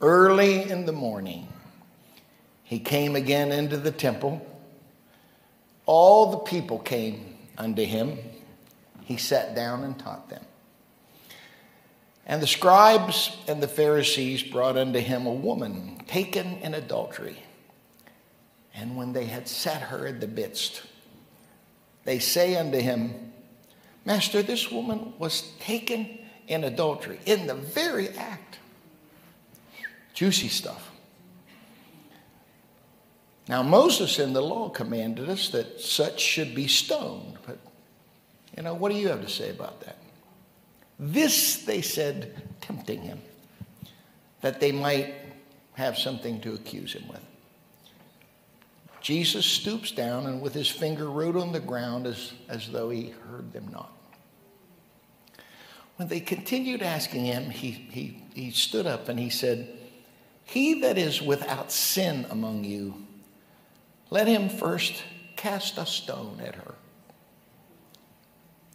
Early in the morning, he came again into the temple. All the people came unto him. He sat down and taught them. And the scribes and the Pharisees brought unto him a woman taken in adultery. And when they had set her in the midst, they say unto him, Master, this woman was taken in adultery, in the very act. Juicy stuff. Now, Moses in the law commanded us that such should be stoned. But, you know, what do you have to say about that? This, they said, tempting him, that they might have something to accuse him with. Jesus stoops down and with his finger wrote on the ground as though he heard them not. When they continued asking him, he stood up and he said, He that is without sin among you, let him first cast a stone at her.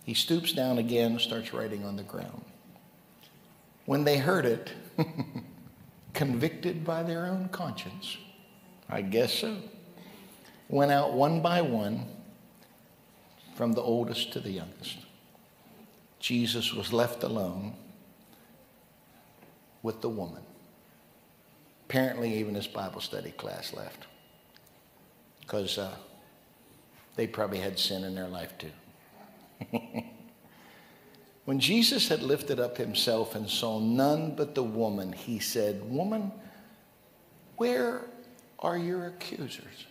He stoops down again and starts writing on the ground. When they heard it, convicted by their own conscience, I guess so, went out one by one from the oldest to the youngest. Jesus was left alone with the woman. Apparently, even his Bible study class left because they probably had sin in their life too. When Jesus had lifted up himself and saw none but the woman, he said, Woman, where are your accusers?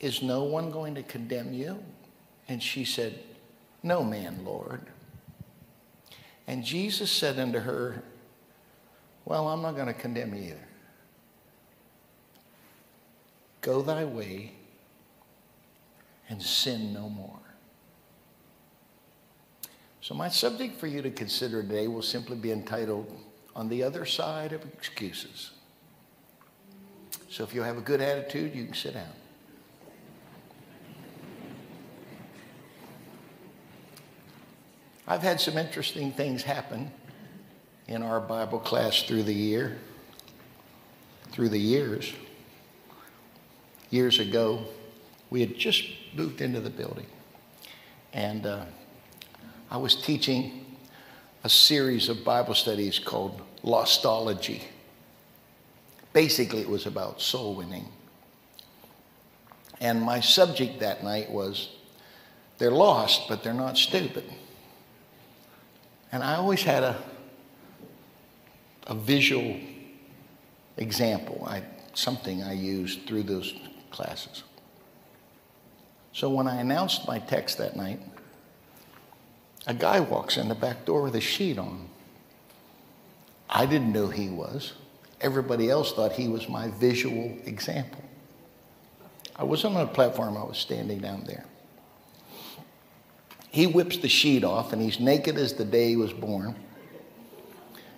Is no one going to condemn you? And she said, No man, Lord. And Jesus said unto her, Well, I'm not going to condemn you either. Go thy way and sin no more. So my subject for you to consider today will simply be entitled, On the Other Side of Excuses. So if you have a good attitude, you can sit down. I've had some interesting things happen in our Bible class through the years. Years ago, we had just moved into the building, and I was teaching a series of Bible studies called Lostology. Basically, it was about soul winning. And my subject that night was, they're lost, but they're not stupid. And I always had a visual example, something I used through those classes. So when I announced my text that night, a guy walks in the back door with a sheet on. I didn't know he was. Everybody else thought he was my visual example. I wasn't on a platform, I was standing down there. He whips the sheet off, and he's naked as the day he was born.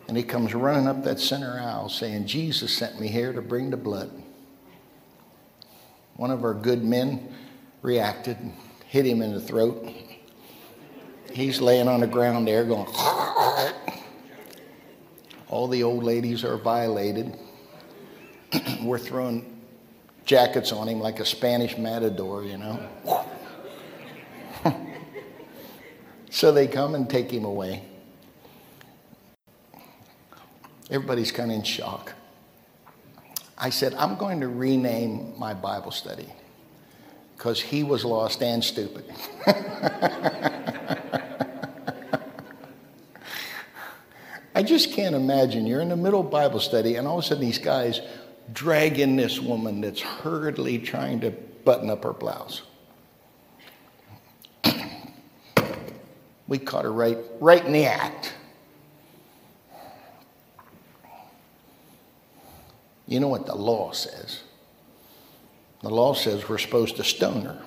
And he comes running up that center aisle saying, Jesus sent me here to bring the blood. One of our good men reacted and hit him in the throat. He's laying on the ground there going, all the old ladies are violated. We're throwing jackets on him like a Spanish matador, you know. So they come and take him away. Everybody's kind of in shock. I said, I'm going to rename my Bible study because he was lost and stupid. I just can't imagine. You're in the middle of Bible study and all of a sudden these guys drag in this woman that's hurriedly trying to button up her blouse. We caught her right in the act. You know what the law says? The law says we're supposed to stone her.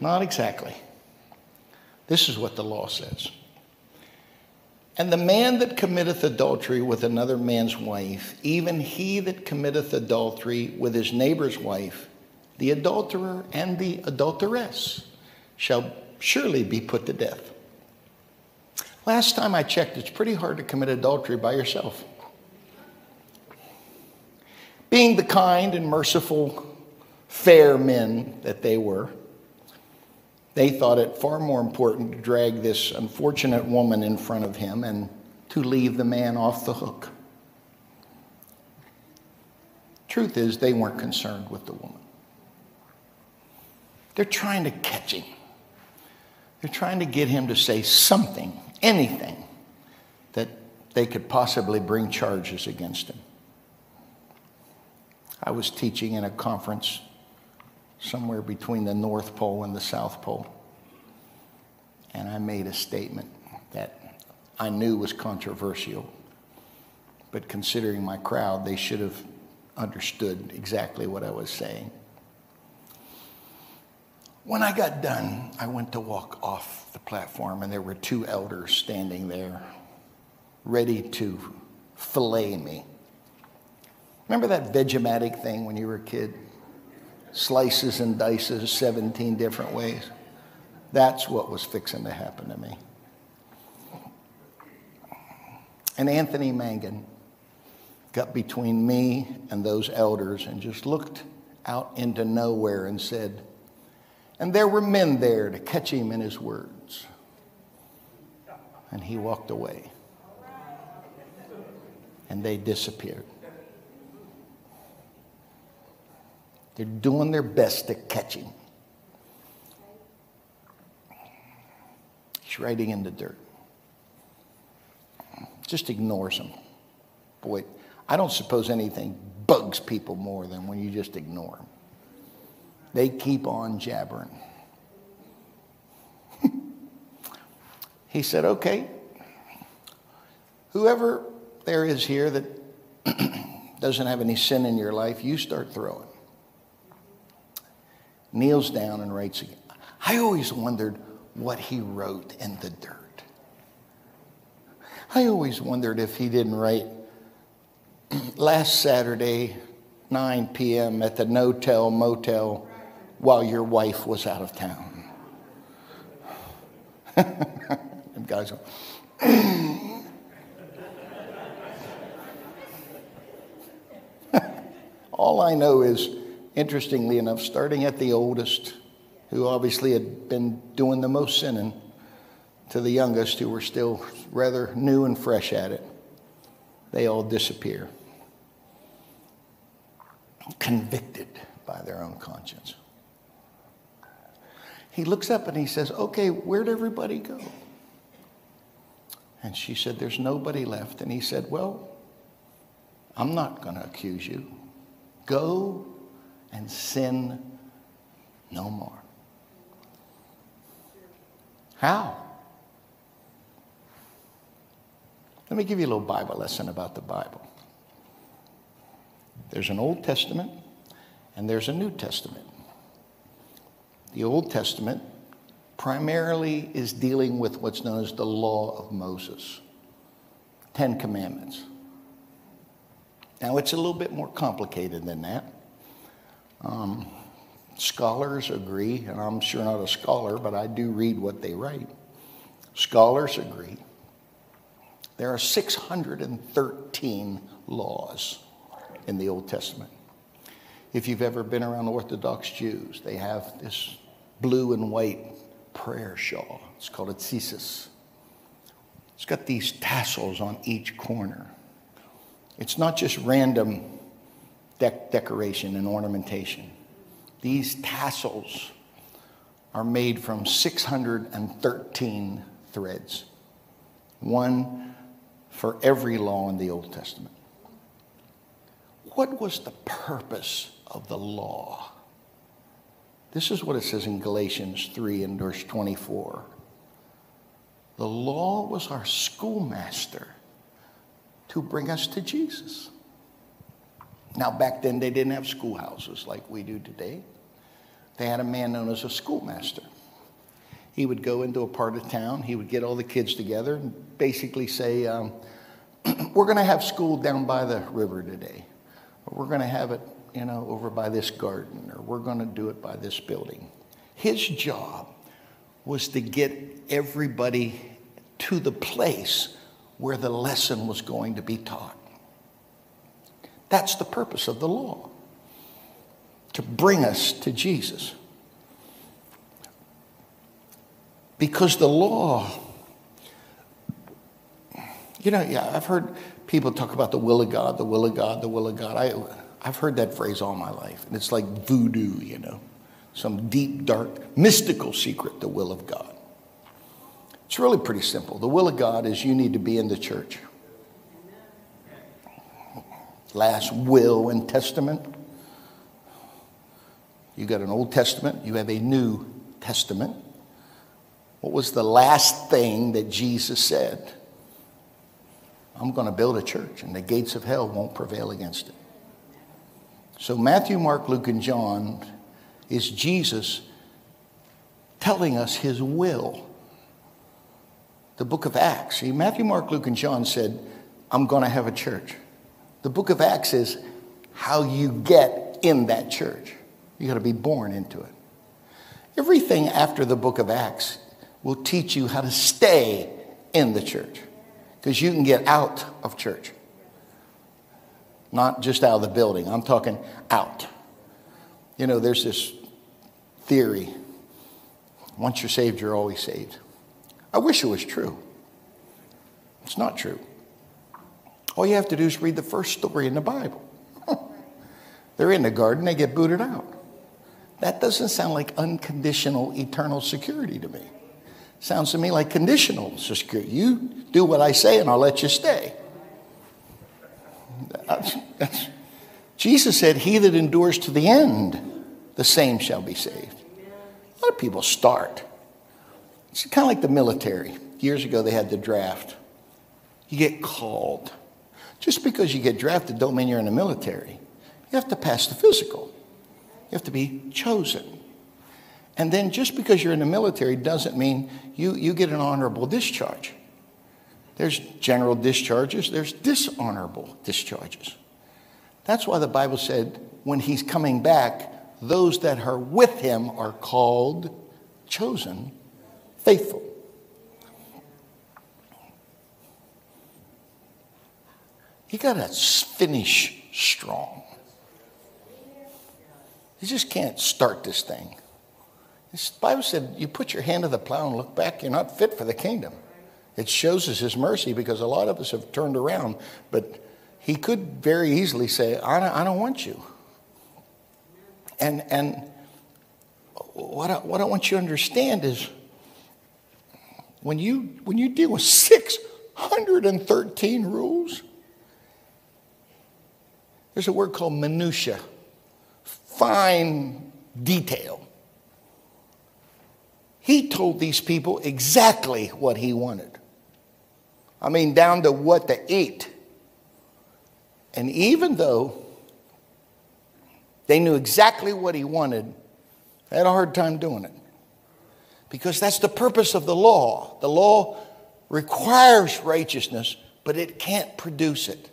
Not exactly. This is what the law says. And the man that committeth adultery with another man's wife, even he that committeth adultery with his neighbor's wife, the adulterer and the adulteress shall surely be put to death. Last time I checked, it's pretty hard to commit adultery by yourself. Being the kind and merciful, fair men that they were, they thought it far more important to drag this unfortunate woman in front of him and to leave the man off the hook. Truth is, they weren't concerned with the woman. They're trying to catch him. They're trying to get him to say something, anything, that they could possibly bring charges against him. I was teaching in a conference somewhere between the North Pole and the South Pole, and I made a statement that I knew was controversial, but considering my crowd, they should have understood exactly what I was saying. When I got done, I went to walk off the platform, and there were two elders standing there ready to fillet me. Remember that Vegematic thing when you were a kid? Slices and dices 17 different ways. That's what was fixing to happen to me. And Anthony Mangan got between me and those elders and just looked out into nowhere and said, and there were men there to catch him in his words. And he walked away. And they disappeared. They're doing their best to catch him. He's writing in the dirt. Just ignores him. Boy, I don't suppose anything bugs people more than when you just ignore them. They keep on jabbering. He said, okay, whoever there is here that doesn't have any sin in your life, you start throwing. Kneels down and writes again. I always wondered what he wrote in the dirt. I always wondered if he didn't write, last Saturday, 9 p.m. at the No-Tell Motel while your wife was out of town. Them guys go, all I know is, interestingly enough, starting at the oldest, who obviously had been doing the most sinning, to the youngest, who were still rather new and fresh at it, they all disappear. Convicted by their own conscience. He looks up and he says, okay, where'd everybody go? And she said, there's nobody left. And he said, well, I'm not going to accuse you. Go and sin no more. How? Let me give you a little Bible lesson about the Bible. There's an Old Testament and there's a New Testament. The Old Testament primarily is dealing with what's known as the Law of Moses, 10 Commandments. Now, it's a little bit more complicated than that. Scholars agree, and I'm sure not a scholar, but I do read what they write. Scholars agree. There are 613 laws in the Old Testament. If you've ever been around Orthodox Jews, they have this blue and white prayer shawl. It's called a tzitzit. It's got these tassels on each corner. It's not just random decoration and ornamentation. These tassels are made from 613 threads, one for every law in the Old Testament. What was the purpose of the law? This is what it says in Galatians 3 and verse 24. The law was our schoolmaster to bring us to Jesus. Now, back then, they didn't have schoolhouses like we do today. They had a man known as a schoolmaster. He would go into a part of town. He would get all the kids together and basically say, we're going to have school down by the river today. Or we're going to have it, over by this garden. Or we're going to do it by this building. His job was to get everybody to the place where the lesson was going to be taught. That's the purpose of the law, to bring us to Jesus. Because the law, you know, yeah, I've heard people talk about the will of God, the will of God, the will of God. I've heard that phrase all my life. And it's like voodoo, you know, some deep, dark, mystical secret, the will of God. It's really pretty simple. The will of God is you need to be in the church. Last will and testament. You got an Old Testament. You have a New Testament. What was the last thing that Jesus said? I'm going to build a church, and the gates of hell won't prevail against it. So Matthew, Mark, Luke, and John is Jesus telling us his will. The book of Acts. See, Matthew, Mark, Luke, and John said, I'm going to have a church. The book of Acts is how you get in that church. You got to be born into it. Everything after the book of Acts will teach you how to stay in the church. Because you can get out of church. Not just out of the building. I'm talking out. You know, there's this theory. Once you're saved, you're always saved. I wish it was true. It's not true. All you have to do is read the first story in the Bible. They're in the garden. They get booted out. That doesn't sound like unconditional eternal security to me. Sounds to me like conditional security. You do what I say and I'll let you stay. Jesus said, he that endures to the end, the same shall be saved. A lot of people start. It's kind of like the military. Years ago they had the draft. You get called. Just because you get drafted don't mean you're in the military. You have to pass the physical. You have to be chosen. And then just because you're in the military doesn't mean you get an honorable discharge. There's general discharges. There's dishonorable discharges. That's why the Bible said when he's coming back, those that are with him are called, chosen, faithful. You got to finish strong. You just can't start this thing. The Bible said, you put your hand to the plow and look back, you're not fit for the kingdom. It shows us his mercy because a lot of us have turned around, but he could very easily say, I don't want you. And what I want you to understand is when you deal with 613 rules, there's a word called minutia, fine detail. He told these people exactly what he wanted. I mean, down to what to eat. And even though they knew exactly what he wanted, they had a hard time doing it. Because that's the purpose of the law. The law requires righteousness, but it can't produce it.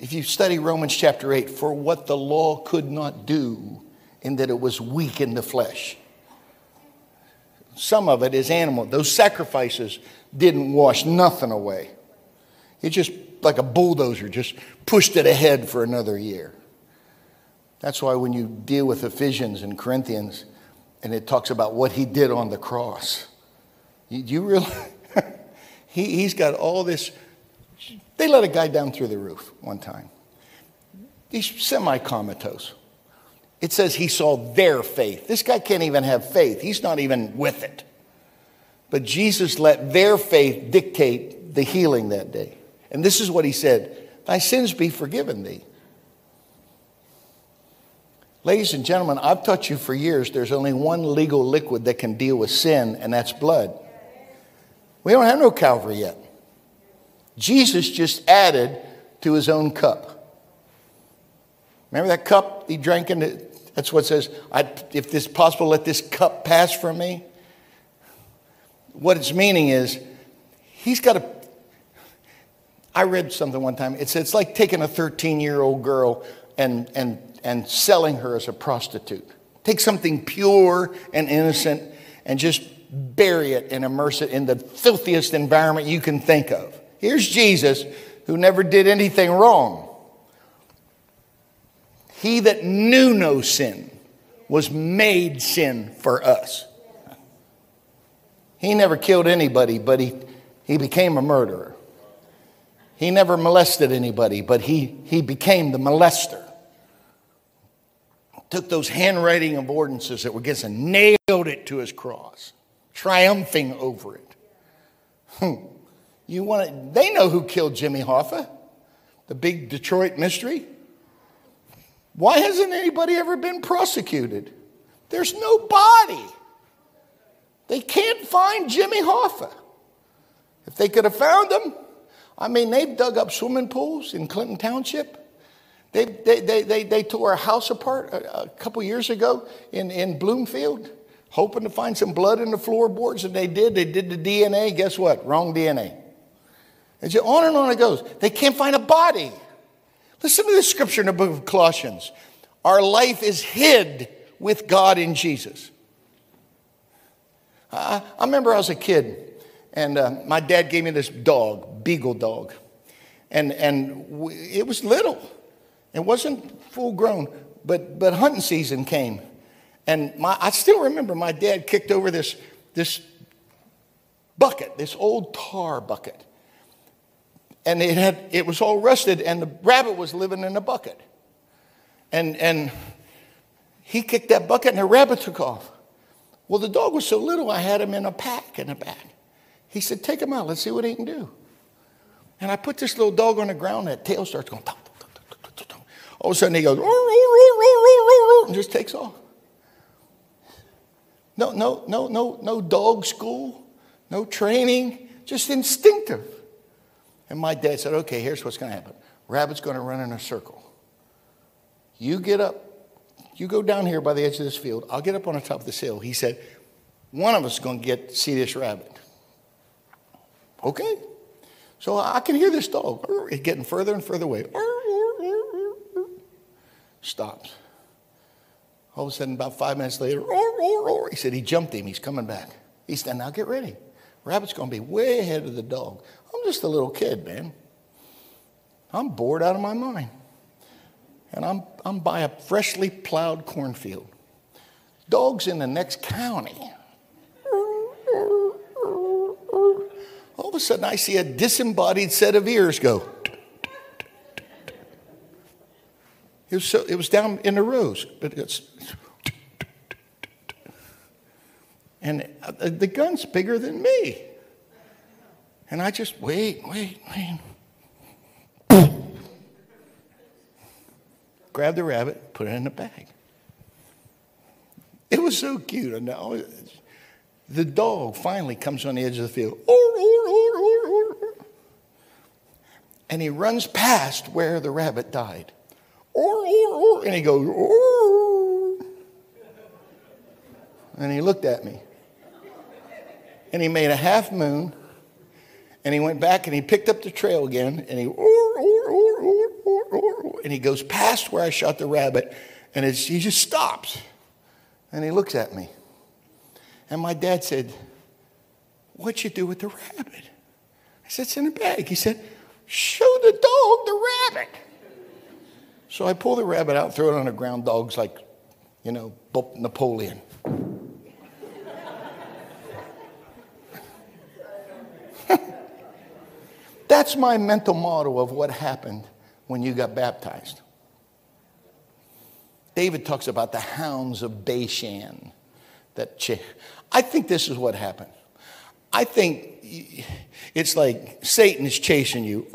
If you study Romans chapter 8, for what the law could not do, in that it was weak in the flesh. Some of it is animal. Those sacrifices didn't wash nothing away. It just, like a bulldozer, just pushed it ahead for another year. That's why when you deal with Ephesians and Corinthians, and it talks about what he did on the cross, you realize he's got all this. They let a guy down through the roof one time. He's semi-comatose. It says he saw their faith. This guy can't even have faith. He's not even with it. But Jesus let their faith dictate the healing that day. And this is what he said, thy sins be forgiven thee. Ladies and gentlemen, I've taught you for years there's only one legal liquid that can deal with sin, and that's blood. We don't have no Calvary yet. Jesus just added to his own cup. Remember that cup he drank in? That's what it says, if it's possible, let this cup pass from me. What it's meaning is, he's got a, I read something one time. It's like taking a 13-year-old girl and selling her as a prostitute. Take something pure and innocent and just bury it and immerse it in the filthiest environment you can think of. Here's Jesus, who never did anything wrong. He that knew no sin was made sin for us. He never killed anybody, but he became a murderer. He never molested anybody, but he became the molester. Took those handwriting of ordinances that were against him, nailed it to his cross, triumphing over it. You want to, they know who killed Jimmy Hoffa, the big Detroit mystery. Why hasn't anybody ever been prosecuted? There's no body. They can't find Jimmy Hoffa. If they could have found him, I mean, they've dug up swimming pools in Clinton Township. They tore a house apart a couple years ago in Bloomfield, hoping to find some blood in the floorboards, and they did. They did the DNA. Guess what? Wrong DNA. It's just on and on it goes. They can't find a body. Listen to this scripture in the book of Colossians. Our life is hid with God in Jesus. I remember I was a kid, and my dad gave me this dog, beagle dog. And it was little. It wasn't full grown, but hunting season came. And I still remember my dad kicked over this bucket, this old tar bucket. And it was all rusted, and the rabbit was living in the bucket. And he kicked that bucket, and the rabbit took off. Well, the dog was so little, I had him in a pack in the back. He said, take him out. Let's see what he can do. And I put this little dog on the ground, and that tail starts going, thump, thump, thump, thump, thump, thump. All of a sudden, he goes, roar, roar, roar, roar, roar, roar, and just takes off. No dog school, no training, just instinctive. And my dad said, okay, here's what's going to happen. Rabbit's going to run in a circle. You get up. You go down here by the edge of this field. I'll get up on the top of this hill. He said, one of us is going to get to see this rabbit. Okay. So I can hear this dog getting further and further away. Stops. All of a sudden, about 5 minutes later, he said, he jumped him. He's coming back. He said, now get ready. Rabbit's going to be way ahead of the dog. I'm just a little kid, man. I'm bored out of my mind. And I'm by a freshly plowed cornfield. Dog's in the next county. All of a sudden, I see a disembodied set of ears go. It was down in the rows, but it's. And the gun's bigger than me. And I just wait. Grab the rabbit, put it in the bag. It was so cute. And the dog finally comes on the edge of the field. And he runs past where the rabbit died. And he goes, and he looked at me. And he made a half moon. And he went back and he picked up the trail again. And he goes past where I shot the rabbit. And he just stops. And he looks at me. And my dad said, what'd you do with the rabbit? I said, it's in a bag. He said, show the dog the rabbit. So I pull the rabbit out, throw it on the ground. Dog's like, you know, Napoleon. That's my mental model of what happened when you got baptized. David talks about the hounds of Bashan. I think this is what happened. I think it's like Satan is chasing you.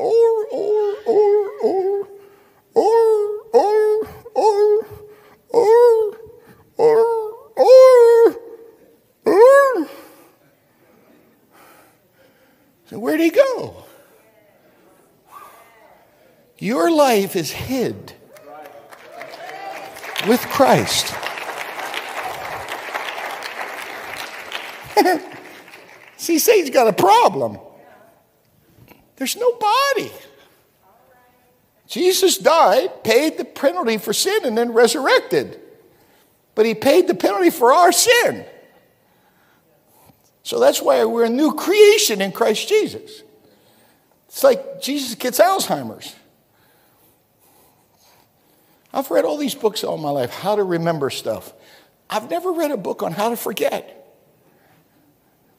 So where'd he go? Your life is hid with Christ. See, Satan's got a problem. There's no body. Jesus died, paid the penalty for sin, and then resurrected. But he paid the penalty for our sin. So that's why we're a new creation in Christ Jesus. It's like Jesus gets Alzheimer's. I've read all these books all my life, how to remember stuff. I've never read a book on how to forget.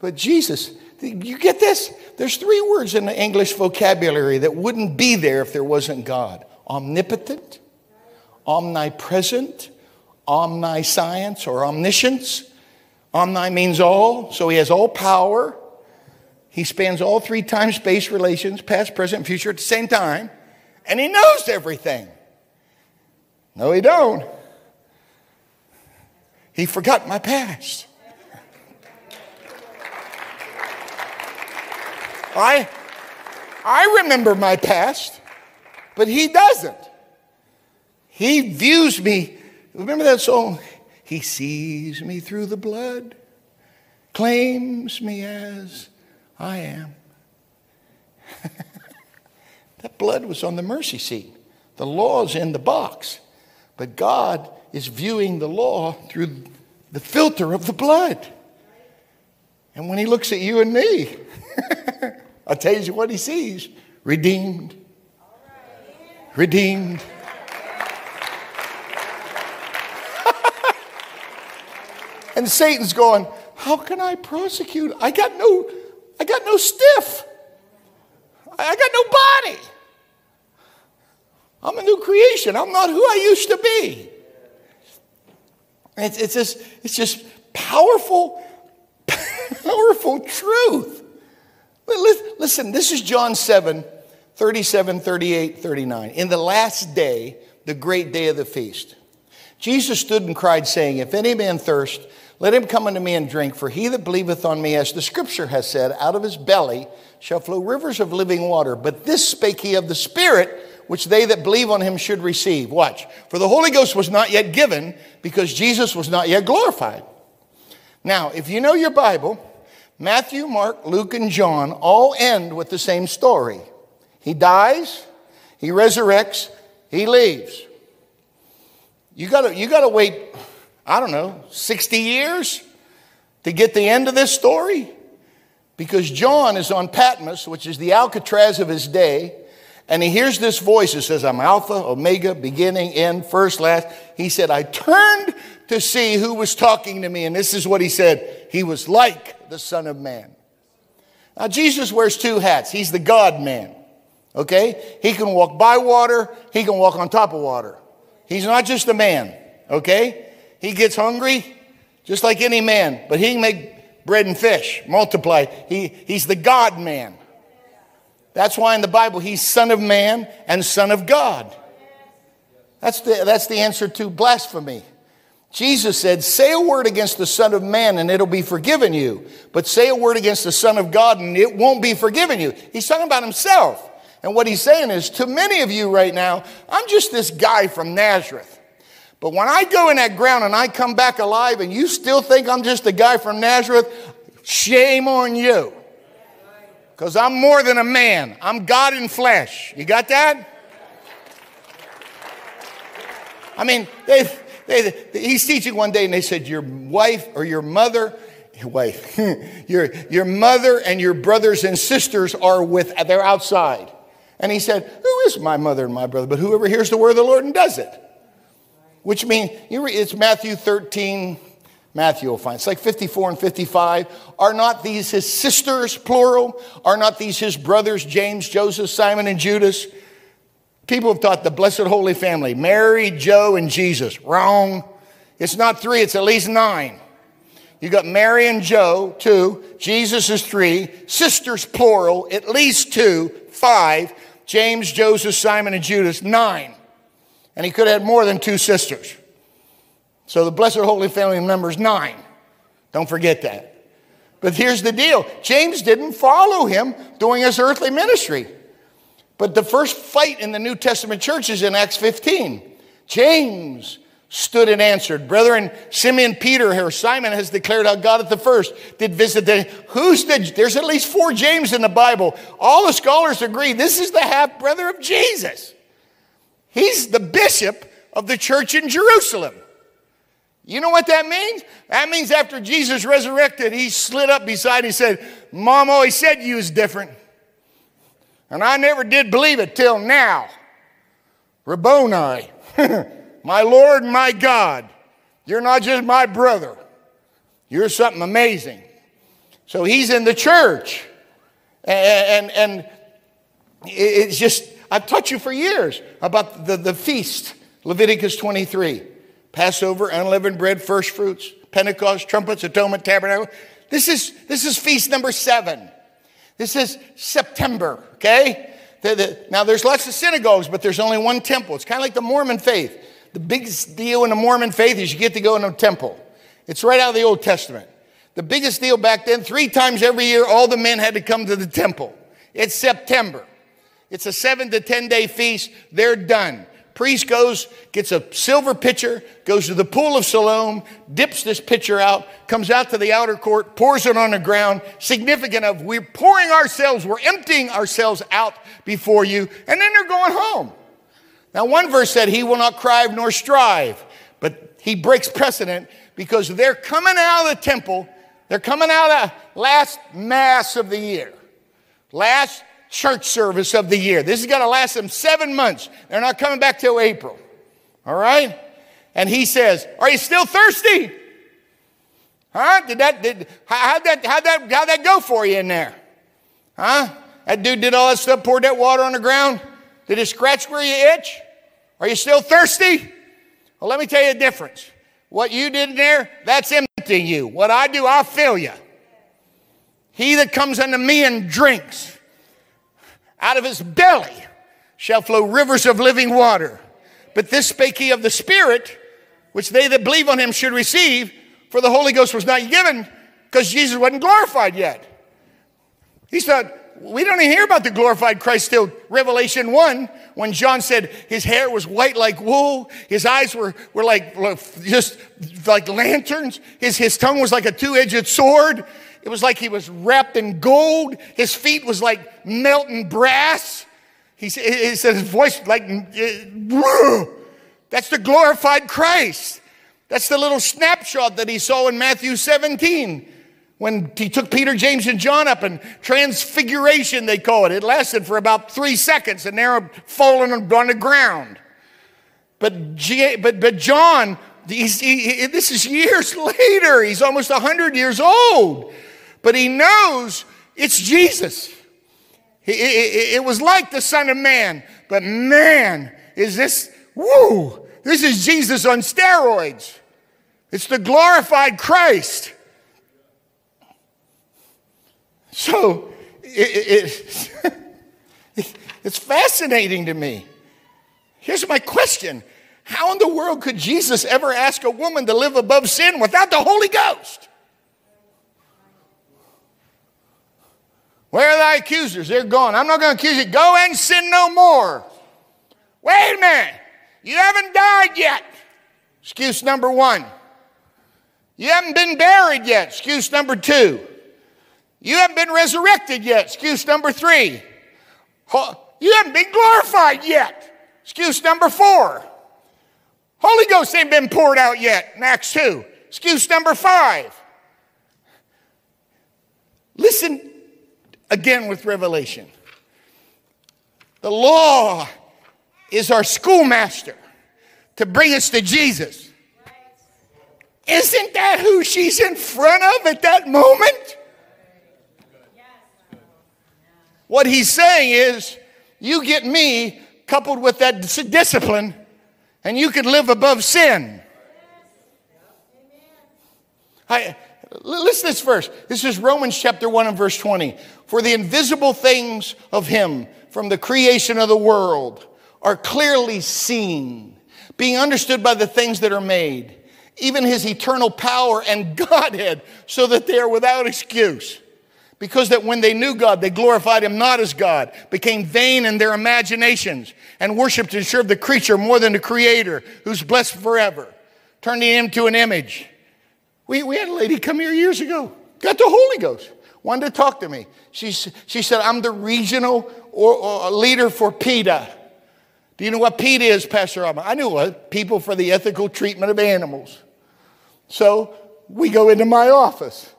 But Jesus, you get this? There's three words in the English vocabulary that wouldn't be there if there wasn't God. Omnipotent, omnipresent, omniscience or omniscience. Omni means all, so he has all power. He spans all three time space relations, past, present, future at the same time. And he knows everything. No, he don't. He forgot my past. I remember my past, but he doesn't. He views me. Remember that song? He sees me through the blood, claims me as I am. That blood was on the mercy seat. The law's in the box. But God is viewing the law through the filter of the blood. And when he looks at you and me, I'll tell you what he sees. Redeemed. Redeemed. And Satan's going, how can I prosecute? I got no stiff. I got no body. I'm a new creation. I'm not who I used to be. It's just powerful, powerful truth. But listen, this is John 7, 37, 38, 39. In the last day, the great day of the feast, Jesus stood and cried, saying, if any man thirst, let him come unto me and drink, for he that believeth on me, as the scripture has said, out of his belly shall flow rivers of living water. But this spake he of the Spirit, which they that believe on him should receive. Watch. For the Holy Ghost was not yet given, because Jesus was not yet glorified. Now, if you know your Bible, Matthew, Mark, Luke, and John all end with the same story. He dies, he resurrects, he leaves. You gotta wait, I don't know, 60 years to get the end of this story? Because John is on Patmos, which is the Alcatraz of his day, and he hears this voice that says, I'm Alpha, Omega, beginning, end, first, last. He said, I turned to see who was talking to me, and this is what he said. He was like the Son of Man. Now, Jesus wears two hats. He's the God man, okay? He can walk by water. He can walk on top of water. He's not just a man, okay? He gets hungry just like any man, but he can make bread and fish, multiply. He's the God man. That's why in the Bible, he's Son of Man and Son of God. That's the answer to blasphemy. Jesus said, say a word against the Son of Man and it'll be forgiven you. But say a word against the Son of God and it won't be forgiven you. He's talking about himself. And what he's saying is, to many of you right now, I'm just this guy from Nazareth. But when I go in that ground and I come back alive and you still think I'm just a guy from Nazareth, shame on you. Because I'm more than a man. I'm God in flesh. You got that? I mean, he's teaching one day and they said, your wife or your mother, your mother and your brothers and sisters are they're outside. And he said, who is my mother and my brother? But whoever hears the word of the Lord and does it. Which means, it's Matthew 13, Matthew will find. It's like 54 and 55. Are not these his sisters, plural? Are not these his brothers, James, Joseph, Simon, and Judas? People have taught the Blessed Holy Family, Mary, Joe, and Jesus. Wrong. It's not three, it's at least nine. You got Mary and Joe, two. Jesus is three. Sisters, plural, at least two, five. James, Joseph, Simon, and Judas, nine. And he could have had more than two sisters. So the Blessed Holy Family members, nine. Don't forget that. But here's the deal. James didn't follow him during his earthly ministry. But the first fight in the New Testament church is in Acts 15. James stood and answered, brethren, Simeon Peter here, Simon has declared how God at the first did visit the... There's at least four James in the Bible. All the scholars agree this is the half-brother of Jesus. He's the bishop of the church in Jerusalem. You know what that means? That means after Jesus resurrected, he slid up beside and he said, Mom always said you was different. And I never did believe it till now. Rabboni, my Lord, my God, you're not just my brother. You're something amazing. So he's in the church. And it's just, I've taught you for years about the feast, Leviticus 23. Passover, unleavened bread, first fruits, Pentecost, trumpets, atonement, tabernacle. This is feast number 7. This is September, okay? Now, there's lots of synagogues, but there's only one temple. It's kind of like the Mormon faith. The biggest deal in the Mormon faith is you get to go in a temple. It's right out of the Old Testament. The biggest deal back then, 3 times every year, all the men had to come to the temple. It's September. It's a 7 to 10 day feast. They're done. Priest goes, gets a silver pitcher, goes to the pool of Siloam, dips this pitcher out, comes out to the outer court, pours it on the ground, significant of we're pouring ourselves, we're emptying ourselves out before you, and then they're going home. Now, one verse said, he will not cry nor strive, but he breaks precedent because they're coming out of the temple. They're coming out of last mass of the year, last church service of the year. This is going to last them 7 months. They're not coming back till April. All right? And he says, are you still thirsty? Huh? How'd that go for you in there? Huh? That dude did all that stuff, poured that water on the ground. Did it scratch where you itch? Are you still thirsty? Well, let me tell you the difference. What you did in there, that's emptying you. What I do, I fill you. He that comes unto me and drinks, out of his belly shall flow rivers of living water. But this spake he of the Spirit, which they that believe on him should receive, for the Holy Ghost was not given, because Jesus wasn't glorified yet. He said, we don't even hear about the glorified Christ till Revelation 1, when John said his hair was white like wool, his eyes were like just like lanterns, his tongue was like a two-edged sword, it was like he was wrapped in gold, his feet was like melting brass, he said his voice like, whoa. That's the glorified Christ. That's the little snapshot that he saw in Matthew 17. When he took Peter, James, and John up and transfiguration, they call it. It lasted for about 3 seconds, and they're falling on the ground. But John, this is years later. He's almost 100 years old. But he knows it's Jesus. It was like the Son of Man. But man, is this, woo, this is Jesus on steroids. It's the glorified Christ. So, it's fascinating to me. Here's my question. How in the world could Jesus ever ask a woman to live above sin without the Holy Ghost? Where are thy accusers? They're gone. I'm not going to accuse you. Go and sin no more. Wait a minute. You haven't died yet. Excuse number 1. You haven't been buried yet. Excuse number 2. You haven't been resurrected yet. Excuse number 3. You haven't been glorified yet. Excuse number 4. Holy Ghost ain't been poured out yet in Acts 2. Excuse number 5. Listen again with Revelation. The law is our schoolmaster to bring us to Jesus. Isn't that who she's in front of at that moment? What he's saying is, you get me coupled with that discipline, and you can live above sin. Listen to this verse. This is Romans chapter 1 and verse 20. For the invisible things of him from the creation of the world are clearly seen, being understood by the things that are made, even his eternal power and Godhead, so that they are without excuse. Because that when they knew God, they glorified him not as God, became vain in their imaginations, and worshipped and served the creature more than the creator, who's blessed forever, turning him to an image. We had a lady come here years ago, got the Holy Ghost, wanted to talk to me. She said, I'm the regional or leader for PETA. Do you know what PETA is, Pastor Alma? I knew what, People for the Ethical Treatment of Animals. So we go into my office.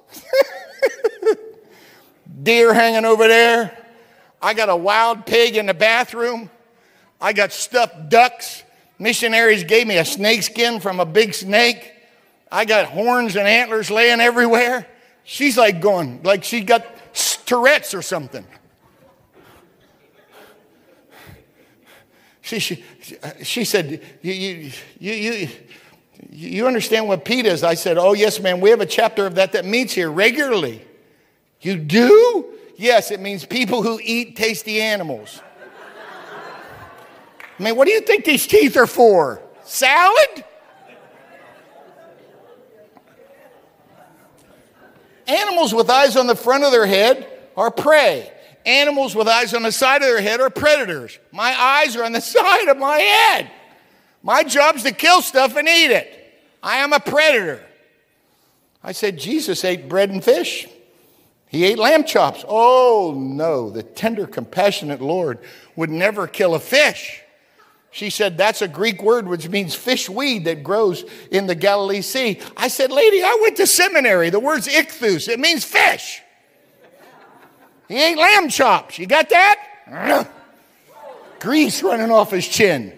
Deer hanging over there. I got a wild pig in the bathroom. I got stuffed ducks. Missionaries gave me a snake skin from a big snake. I got horns and antlers laying everywhere. She's like going, like she got Tourette's or something. She said, you understand what PETA is? I said, oh, yes, ma'am. We have a chapter of that meets here regularly. You do? Yes, it means people who eat tasty animals. I mean, what do you think these teeth are for? Salad? Animals with eyes on the front of their head are prey. Animals with eyes on the side of their head are predators. My eyes are on the side of my head. My job's to kill stuff and eat it. I am a predator. I said, Jesus ate bread and fish. He ate lamb chops. Oh, no, the tender, compassionate Lord would never kill a fish. She said, that's a Greek word, which means fish weed that grows in the Galilee Sea. I said, lady, I went to seminary. The word's ichthus. It means fish. He ate lamb chops. You got that? Grease running off his chin.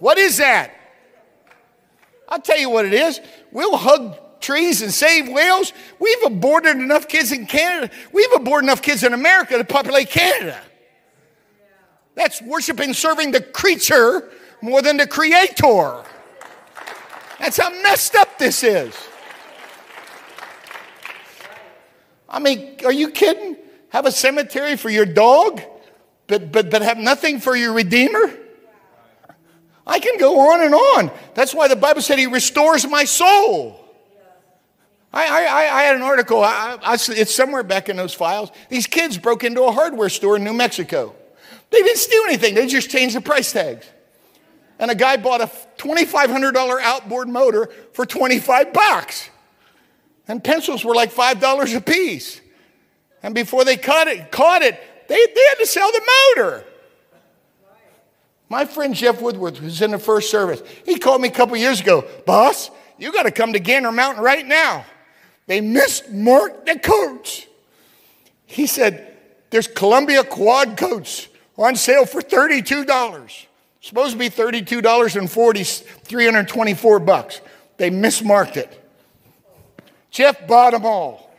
What is that? I'll tell you what it is. We'll hug trees and save whales. We've aborted enough kids in Canada. We've aborted enough kids in America to populate Canada. That's worshiping, serving the creature more than the creator. That's how messed up this is. I mean, are you kidding? Have a cemetery for your dog, but have nothing for your Redeemer? I can go on and on. That's why the Bible said he restores my soul. I had an article. It's somewhere back in those files. These kids broke into a hardware store in New Mexico. They didn't steal anything. They just changed the price tags. And a guy bought a $2,500 outboard motor for $25. And pencils were like $5 a piece. And before they caught it, they had to sell the motor. My friend Jeff Woodward was in the first service. He called me a couple years ago. Boss, you got to come to Gander Mountain right now. They mismarked the coats. He said, there's Columbia quad coats on sale for $32. Supposed to be $32.40, $324. They mismarked it. Jeff bought them all.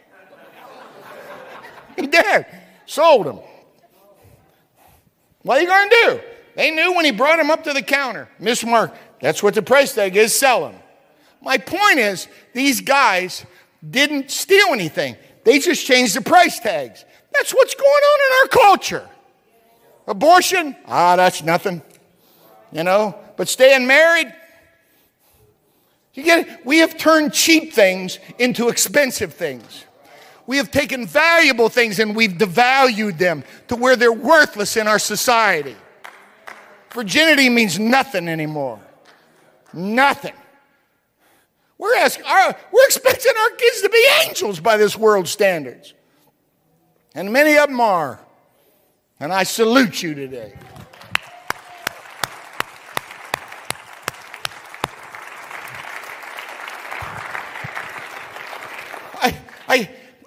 He did. Sold them. What are you going to do? They knew when he brought them up to the counter. Mismarked. That's what the price tag is. Sell them. My point is, these guys didn't steal anything. They just changed the price tags. That's what's going on in our culture. Abortion, that's nothing. You know, but staying married, you get it? We have turned cheap things into expensive things. We have taken valuable things and we've devalued them to where they're worthless in our society. Virginity means nothing anymore. Nothing. We're expecting our kids to be angels by this world's standards. And many of them are. And I salute you today.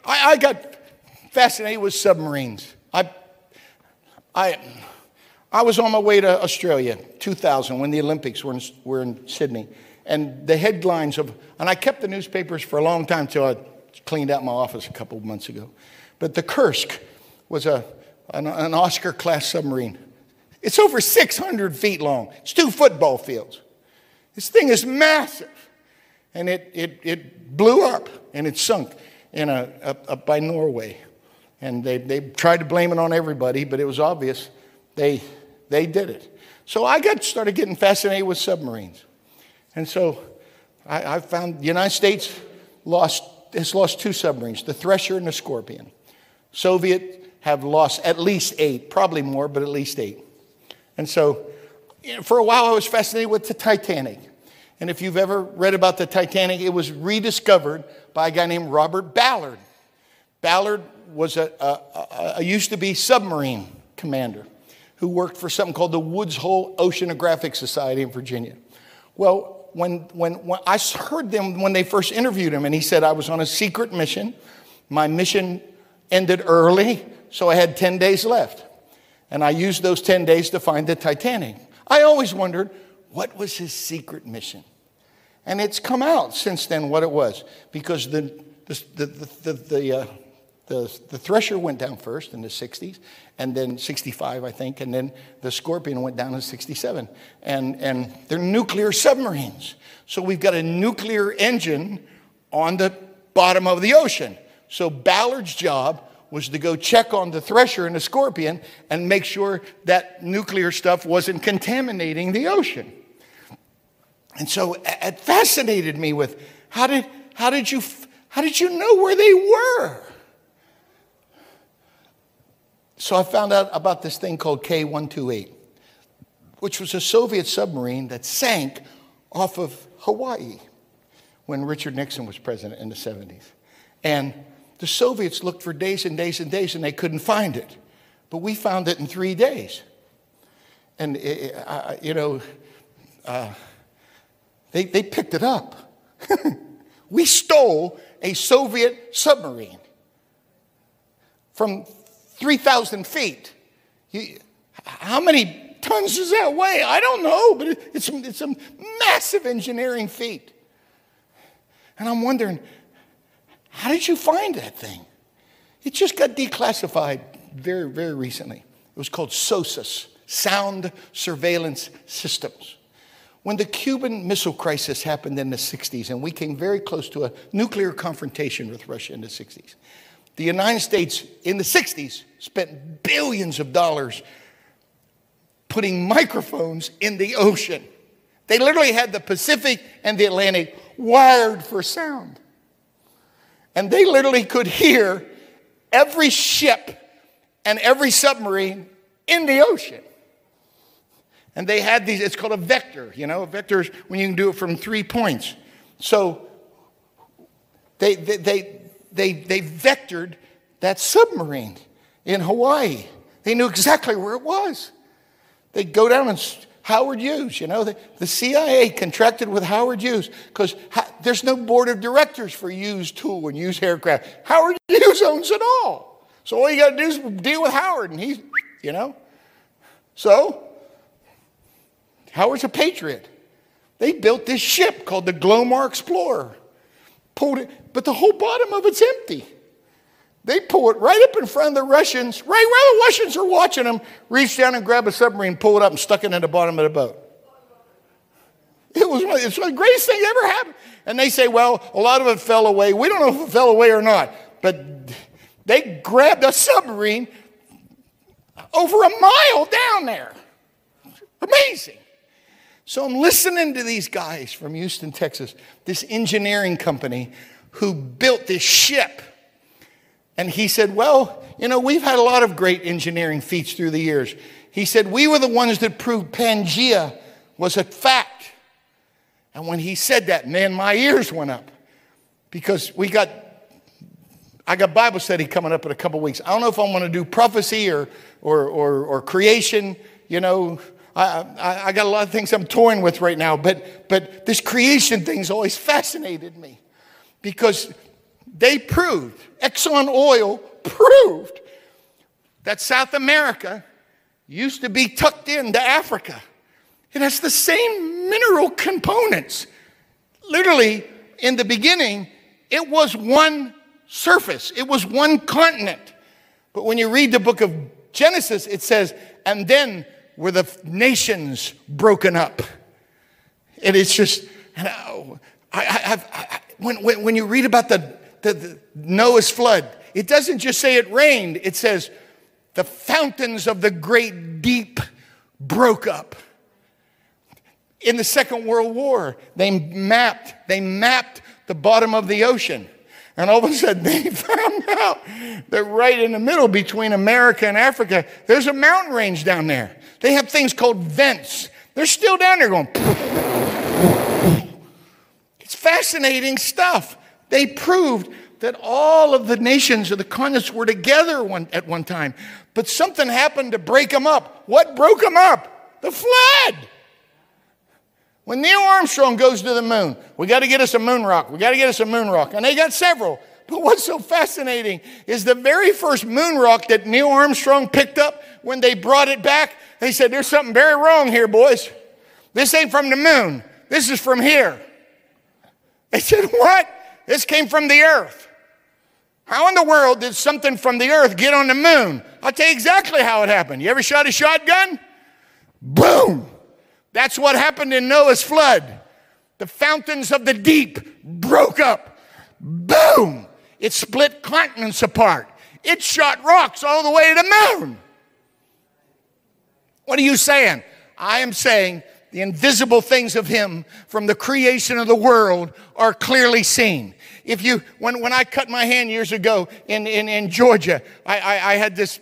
I got fascinated with submarines. I was on my way to Australia, 2000, when the Olympics were in Sydney. And the headlines and I kept the newspapers for a long time until I cleaned out my office a couple of months ago. But the Kursk was an Oscar-class submarine. It's over 600 feet long. It's 2 football fields. This thing is massive. And it blew up and it sunk up by Norway. And they tried to blame it on everybody, but it was obvious they did it. So I started getting fascinated with submarines. And so I found the United States has lost 2 submarines, the Thresher and the Scorpion. Soviet have lost at least 8, probably more, but at least 8. And so for a while I was fascinated with the Titanic. And if you've ever read about the Titanic, it was rediscovered by a guy named Robert Ballard. Ballard was used to be submarine commander who worked for something called the Woods Hole Oceanographic Society in Virginia. Well, when I heard them when they first interviewed him, and he said, I was on a secret mission. My mission ended early, so I had 10 days left. And I used those 10 days to find the Titanic. I always wondered, what was his secret mission? And it's come out since then what it was, because the Thresher went down first in the 60s, and then 65, I think, and then the Scorpion went down in 67. And they're nuclear submarines. So we've got a nuclear engine on the bottom of the ocean. So Ballard's job was to go check on the Thresher and the Scorpion and make sure that nuclear stuff wasn't contaminating the ocean. And so it fascinated me with how did you know where they were? So I found out about this thing called K-128, which was a Soviet submarine that sank off of Hawaii when Richard Nixon was president in the 70s. And the Soviets looked for days and days and days, and they couldn't find it. But we found it in 3 days. And, they picked it up. We stole a Soviet submarine from 3,000 feet. How many tons does that weigh? I don't know, but it's a massive engineering feat. And I'm wondering, how did you find that thing? It just got declassified very, very recently. It was called SOSUS, Sound Surveillance Systems. When the Cuban Missile Crisis happened in the 60s, and we came very close to a nuclear confrontation with Russia in the 60s, the United States in the 60s spent billions of dollars putting microphones in the ocean. They literally had the Pacific and the Atlantic wired for sound. And they literally could hear every ship and every submarine in the ocean. And they had these, it's called a vector. You know, a vector is when you can do it from 3 points. So they vectored that submarine in Hawaii. They knew exactly where it was. They'd go down and Howard Hughes, you know. The CIA contracted with Howard Hughes because there's no board of directors for Hughes Tool and Hughes Aircraft. Howard Hughes owns it all. So all you got to do is deal with Howard, and he's, you know. So Howard's a patriot. They built this ship called the Glomar Explorer. Pulled it, but the whole bottom of it's empty. They pull it right up in front of the Russians, right where the Russians are watching them, reach down and grab a submarine, pull it up, and stuck it in the bottom of the boat. It's the greatest thing that ever happened. And they say, well, a lot of it fell away. We don't know if it fell away or not, but they grabbed a submarine over a mile down there. Amazing. So I'm listening to these guys from Houston, Texas, this engineering company who built this ship. And he said, well, you know, we've had a lot of great engineering feats through the years. He said, we were the ones that proved Pangea was a fact. And when he said that, man, my ears went up. Because I got Bible study coming up in a couple weeks. I don't know if I'm going to do prophecy or creation, you know. I got a lot of things I'm toying with right now, but this creation thing's always fascinated me because they proved, Exxon Oil proved that South America used to be tucked into Africa. It has the same mineral components. Literally, in the beginning, it was one surface. It was one continent. But when you read the book of Genesis, it says, and then were the nations broken up. And it's just, and when you read about the Noah's flood, it doesn't just say it rained. It says the fountains of the great deep broke up. In the Second World War, they mapped the bottom of the ocean. And all of a sudden, they found out that right in the middle between America and Africa, there's a mountain range down there. They have things called vents. They're still down there going. It's fascinating stuff. They proved that all of the nations of the continents were together at one time. But something happened to break them up. What broke them up? The flood. When Neil Armstrong goes to the moon, we got to get us a moon rock. We got to get us a moon rock. And they got several. But what's so fascinating is the very first moon rock that Neil Armstrong picked up, when they brought it back, they said, there's something very wrong here, boys. This ain't from the moon. This is from here. They said, what? This came from the earth. How in the world did something from the earth get on the moon? I'll tell you exactly how it happened. You ever shot a shotgun? Boom. That's what happened in Noah's flood. The fountains of the deep broke up. Boom. It split continents apart. It shot rocks all the way to the moon. What are you saying? I am saying the invisible things of him from the creation of the world are clearly seen. If you, when I cut my hand years ago in Georgia, I had this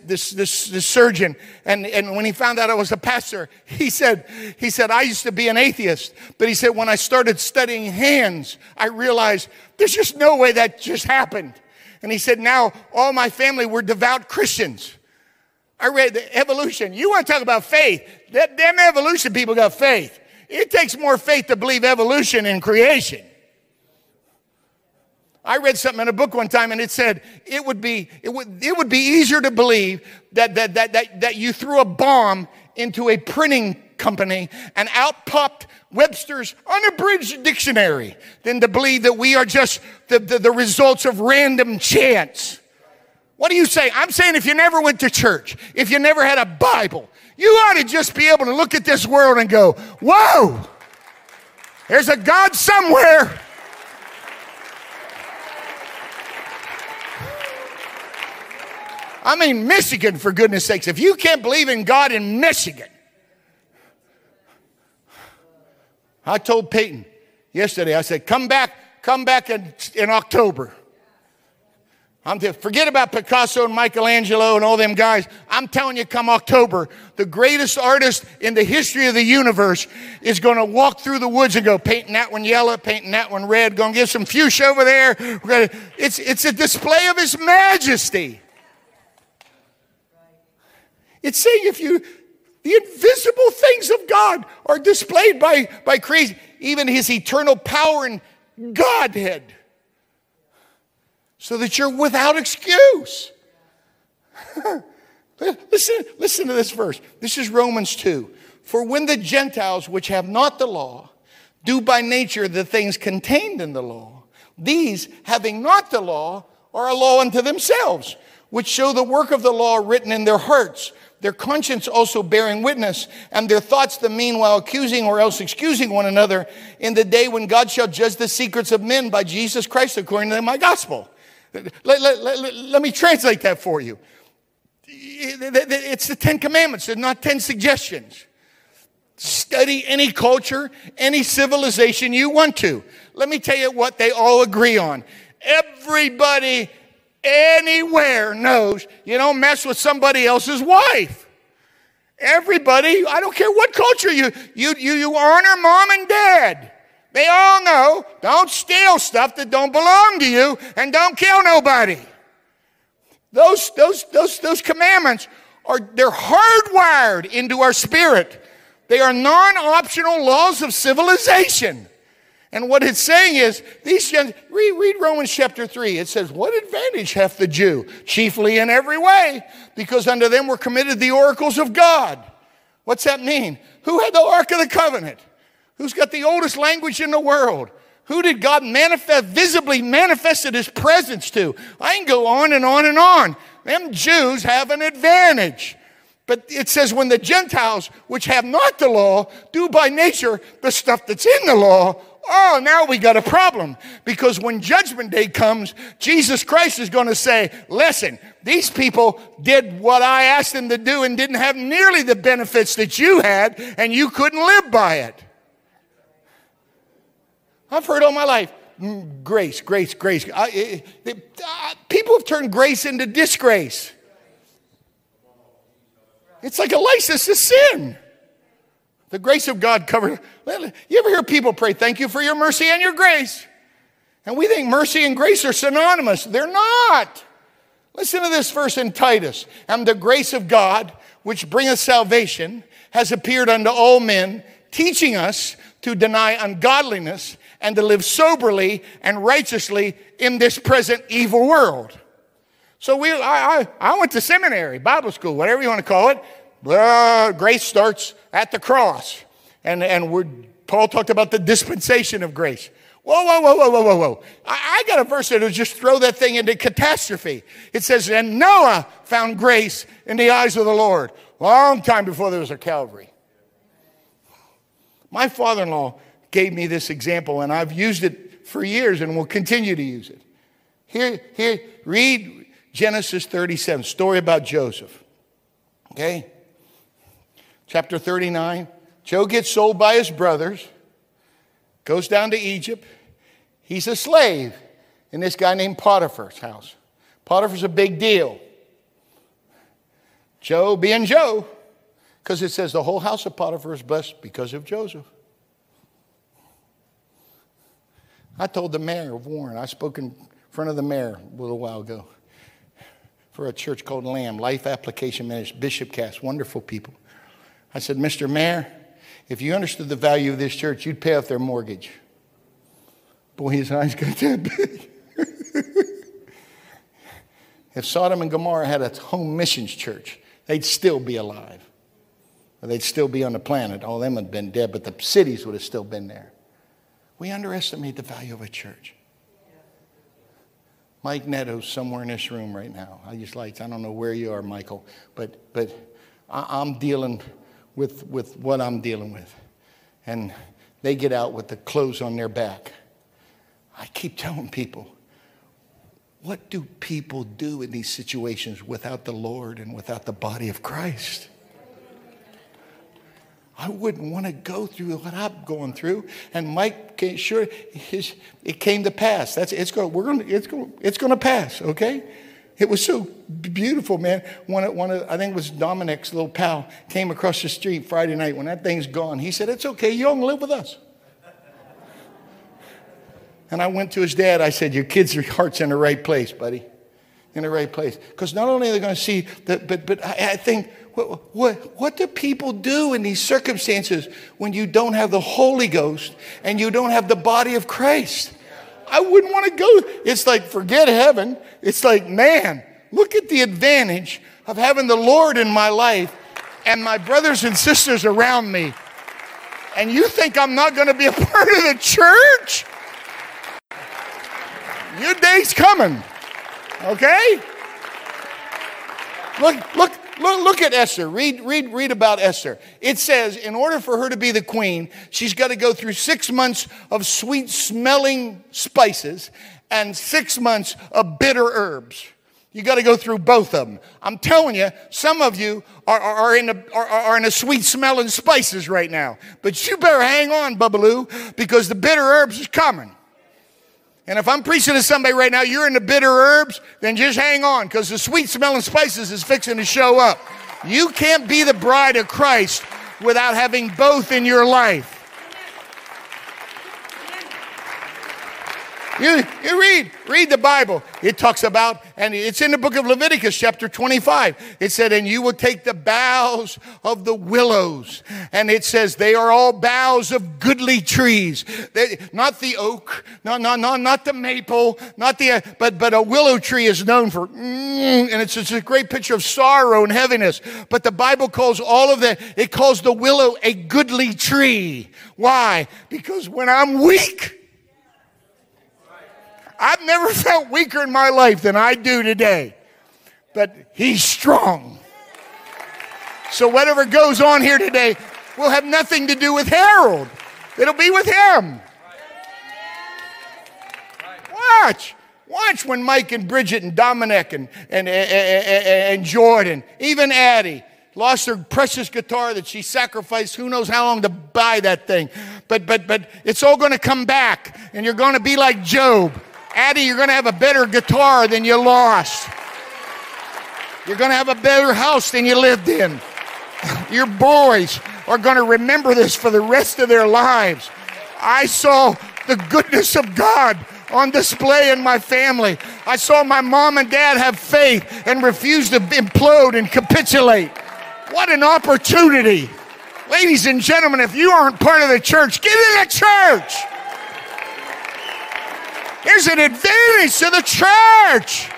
surgeon, and when he found out I was a pastor, he said, I used to be an atheist, but he said, when I started studying hands, I realized there's just no way that just happened. And he said, now all my family were devout Christians. I read the evolution. You want to talk about faith? That damn evolution people got faith. It takes more faith to believe evolution than creation. I read something in a book one time, and it said it would be easier to believe that you threw a bomb into a printing company and out popped Webster's unabridged dictionary than to believe that we are just the results of random chance. What do you say? I'm saying if you never went to church, if you never had a Bible, you ought to just be able to look at this world and go, whoa, there's a God somewhere. I mean, Michigan, for goodness sakes. If you can't believe in God in Michigan. I told Peyton yesterday, I said, come back in October. Forget about Picasso and Michelangelo and all them guys. I'm telling you, come October, the greatest artist in the history of the universe is going to walk through the woods and go, painting that one yellow, painting that one red, going to get some fuchsia over there. It's a display of his majesty. It's saying the invisible things of God are displayed by creation, even his eternal power and Godhead, so that you're without excuse. Listen to this verse. This is Romans 2. For when the Gentiles, which have not the law, do by nature the things contained in the law, these, having not the law, are a law unto themselves, which show the work of the law written in their hearts, their conscience also bearing witness, and their thoughts the meanwhile accusing or else excusing one another in the day when God shall judge the secrets of men by Jesus Christ according to my gospel. Let me translate that for you. It's the 10 commandments. They're not 10 suggestions. Study any culture, any civilization you want to. Let me tell you what they all agree on. Everybody anywhere knows you don't mess with somebody else's wife. Everybody, I don't care what culture you honor mom and dad. They all know, don't steal stuff that don't belong to you, and don't kill nobody. Those commandments they're hardwired into our spirit. They are non-optional laws of civilization. And what it's saying is, read Romans chapter 3. It says, what advantage hath the Jew? Chiefly in every way, because unto them were committed the oracles of God. What's that mean? Who had the Ark of the Covenant? Who's got the oldest language in the world? Who did God visibly manifested his presence to? I can go on and on and on. Them Jews have an advantage. But it says, when the Gentiles, which have not the law, do by nature the stuff that's in the law, oh, now we got a problem. Because when Judgment Day comes, Jesus Christ is going to say, listen, these people did what I asked them to do and didn't have nearly the benefits that you had, and you couldn't live by it. I've heard all my life, grace. People have turned grace into disgrace. It's like a license to sin. The grace of God covers. You ever hear people pray, thank you for your mercy and your grace? And we think mercy and grace are synonymous. They're not. Listen to this verse in Titus. And the grace of God, which bringeth salvation, has appeared unto all men, teaching us to deny ungodliness and to live soberly and righteously in this present evil world. So I went to seminary, Bible school, whatever you want to call it. Grace starts at the cross. And Paul talked about the dispensation of grace. Whoa. I got a verse that will just throw that thing into catastrophe. It says, and Noah found grace in the eyes of the Lord. Long time before there was a Calvary. My father-in-law gave me this example, and I've used it for years and will continue to use it. Here, read Genesis 37, story about Joseph. Okay? Chapter 39. Joe gets sold by his brothers, goes down to Egypt. He's a slave in this guy named Potiphar's house. Potiphar's a big deal. Joe being Joe, because it says the whole house of Potiphar is blessed because of Joseph. I told the mayor of Warren, I spoke in front of the mayor a little while ago for a church called Lamb, Life Application Ministry, Bishop Cast, wonderful people. I said, Mr. Mayor, if you understood the value of this church, you'd pay off their mortgage. Boy, his eyes got that big. If Sodom and Gomorrah had a home missions church, they'd still be alive. Or they'd still be on the planet. All of them had been dead, but the cities would have still been there. We underestimate the value of a church. Mike Netto's somewhere in this room right now. I don't know where you are, Michael, but I'm dealing with what I'm dealing with. And they get out with the clothes on their back. I keep telling people, what do people do in these situations without the Lord and without the body of Christ? I wouldn't want to go through what I'm going through. And Mike, sure, it came to pass. It's going to pass, okay? It was so beautiful, man. One of I think it was Dominic's little pal came across the street Friday night when that thing's gone. He said, it's okay. You don't live with us. And I went to his dad. I said, your kids' heart's in the right place, buddy. In the right place. Because not only are they going to see, but I think, what do people do in these circumstances when you don't have the Holy Ghost and you don't have the body of Christ? I wouldn't want to go. It's like, forget heaven. It's like, man, look at the advantage of having the Lord in my life and my brothers and sisters around me. And you think I'm not going to be a part of the church? Your day's coming. Okay? Look at Esther. Read about Esther. It says, in order for her to be the queen, she's got to go through 6 months of sweet-smelling spices and 6 months of bitter herbs. You got to go through both of them. I'm telling you, some of you are in a sweet-smelling spices right now. But you better hang on, Bubbaloo, because the bitter herbs is coming. And if I'm preaching to somebody right now, you're in the bitter herbs, then just hang on, because the sweet-smelling spices is fixing to show up. You can't be the bride of Christ without having both in your life. You read the Bible. It talks about, and it's in the book of Leviticus, chapter 25. It said, and you will take the boughs of the willows. And it says, they are all boughs of goodly trees. Not the oak, not the maple, but a willow tree is known for, and it's a great picture of sorrow and heaviness. But the Bible calls all of that, it calls the willow a goodly tree. Why? Because when I'm weak, I've never felt weaker in my life than I do today. But he's strong. So whatever goes on here today will have nothing to do with Harold. It'll be with him. Watch when Mike and Bridget and Dominic and Jordan, even Addie, lost her precious guitar that she sacrificed who knows how long to buy that thing. But it's all going to come back, and you're going to be like Job. Addie, you're going to have a better guitar than you lost. You're going to have a better house than you lived in. Your boys are going to remember this for the rest of their lives. I saw the goodness of God on display in my family. I saw my mom and dad have faith and refuse to implode and capitulate. What an opportunity. Ladies and gentlemen, if you aren't part of the church, get in the church. There's an advantage to the church.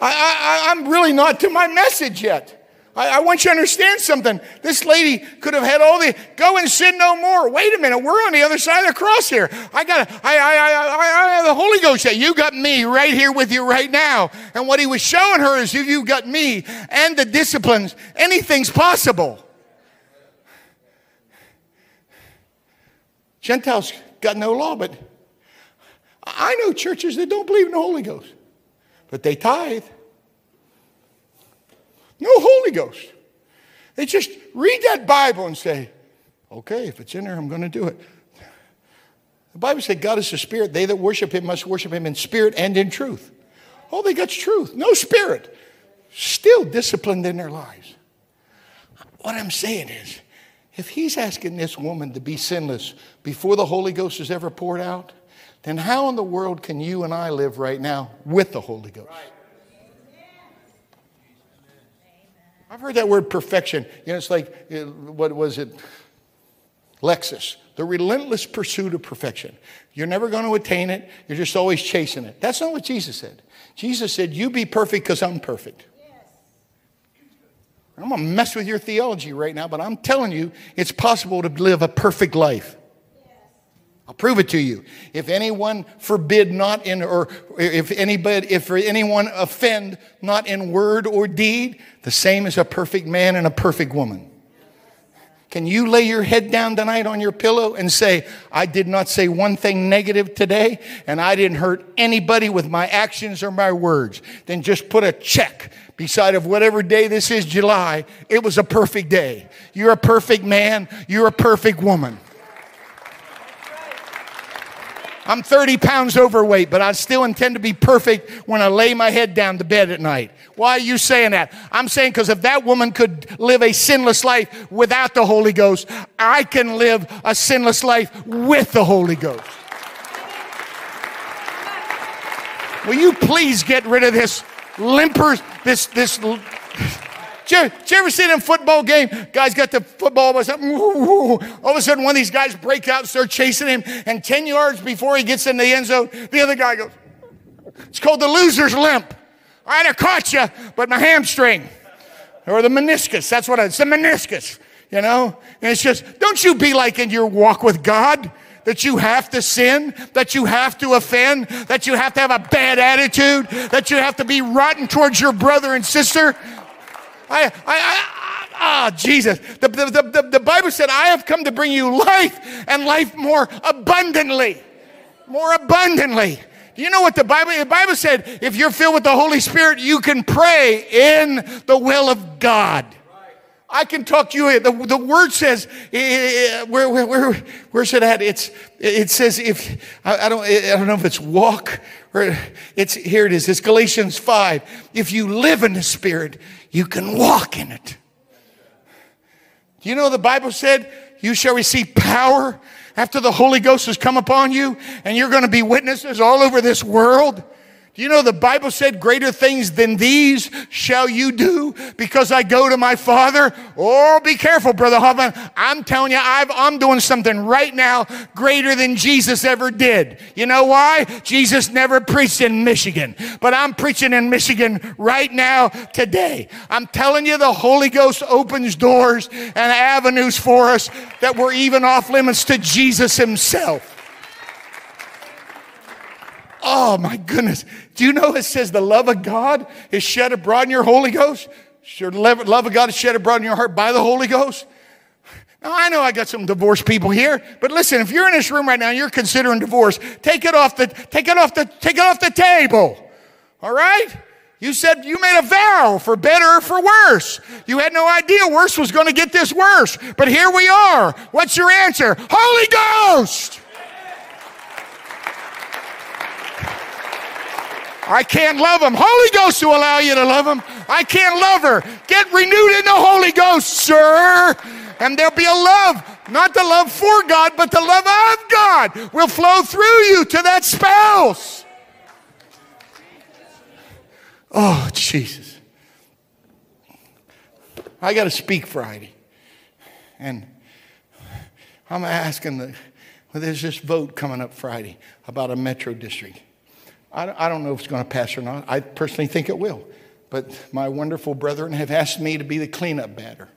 I'm really not to my message yet. I want you to understand something. This lady could have had all the, go and sin no more. Wait a minute, we're on the other side of the cross here. I have the Holy Ghost. You got me right here with you right now. And what he was showing her is you got me and the disciplines. Anything's possible. Gentiles got no law, but I know churches that don't believe in the Holy Ghost, but they tithe. No Holy Ghost. They just read that Bible and say, okay, if it's in there, I'm going to do it. The Bible said God is a spirit. They that worship him must worship him in spirit and in truth. All they got's truth. No spirit. Still disciplined in their lives. What I'm saying is, if he's asking this woman to be sinless before the Holy Ghost is ever poured out, then how in the world can you and I live right now with the Holy Ghost? Right. I've heard that word perfection. You know, it's like, what was it? Lexus. The relentless pursuit of perfection. You're never going to attain it. You're just always chasing it. That's not what Jesus said. Jesus said, you be perfect because I'm perfect. Yes. I'm going to mess with your theology right now, but I'm telling you, it's possible to live a perfect life. Yes. I'll prove it to you. If anyone forbid not in, or if anyone offend not in word or deed, the same as a perfect man and a perfect woman. Can you lay your head down tonight on your pillow and say, I did not say one thing negative today, and I didn't hurt anybody with my actions or my words? Then just put a check beside of whatever day this is, July. It was a perfect day. You're a perfect man. You're a perfect woman. I'm 30 pounds overweight, but I still intend to be perfect when I lay my head down to bed at night. Why are you saying that? I'm saying because if that woman could live a sinless life without the Holy Ghost, I can live a sinless life with the Holy Ghost. Will you please get rid of this limpers, this... Did you ever see them football game? Guys got the football, all of a sudden one of these guys breaks out and starts chasing him, and 10 yards before he gets in the end zone, the other guy goes, it's called the loser's limp. All right, I caught you, but my hamstring, or the meniscus, that's what it's the meniscus, you know? And it's just, don't you be like in your walk with God, that you have to sin, that you have to offend, that you have to have a bad attitude, that you have to be rotten towards your brother and sister. Jesus. The Bible said, I have come to bring you life and life more abundantly. More abundantly. Do you know what the Bible said, if you're filled with the Holy Spirit, you can pray in the will of God. I can talk to you. The word says, where's it at? It says, if I don't know if it's walk or it's, here it is. It's Galatians 5. If you live in the Spirit, you can walk in it. Do you know the Bible said, you shall receive power after the Holy Ghost has come upon you, and you're going to be witnesses all over this world? Do you know the Bible said, greater things than these shall you do because I go to my Father? Oh, be careful, Brother Hoffman. I'm telling you, I'm doing something right now greater than Jesus ever did. You know why? Jesus never preached in Michigan, but I'm preaching in Michigan right now today. I'm telling you, the Holy Ghost opens doors and avenues for us that were even off limits to Jesus himself. Oh, my goodness. Do you know it says the love of God is shed abroad in your Holy Ghost? Your love of God is shed abroad in your heart by the Holy Ghost? Now, I know I got some divorced people here, but listen, if you're in this room right now and you're considering divorce, take it off the table. All right? You said you made a vow for better or for worse. You had no idea worse was going to get this worse, but here we are. What's your answer? Holy Ghost! I can't love him. Holy Ghost will allow you to love him. I can't love her. Get renewed in the Holy Ghost, sir. And there'll be a love, not the love for God, but the love of God will flow through you to that spouse. Oh, Jesus. I got to speak Friday. And I'm asking there's this vote coming up Friday about a metro district. I don't know if it's going to pass or not. I personally think it will. But my wonderful brethren have asked me to be the cleanup batter.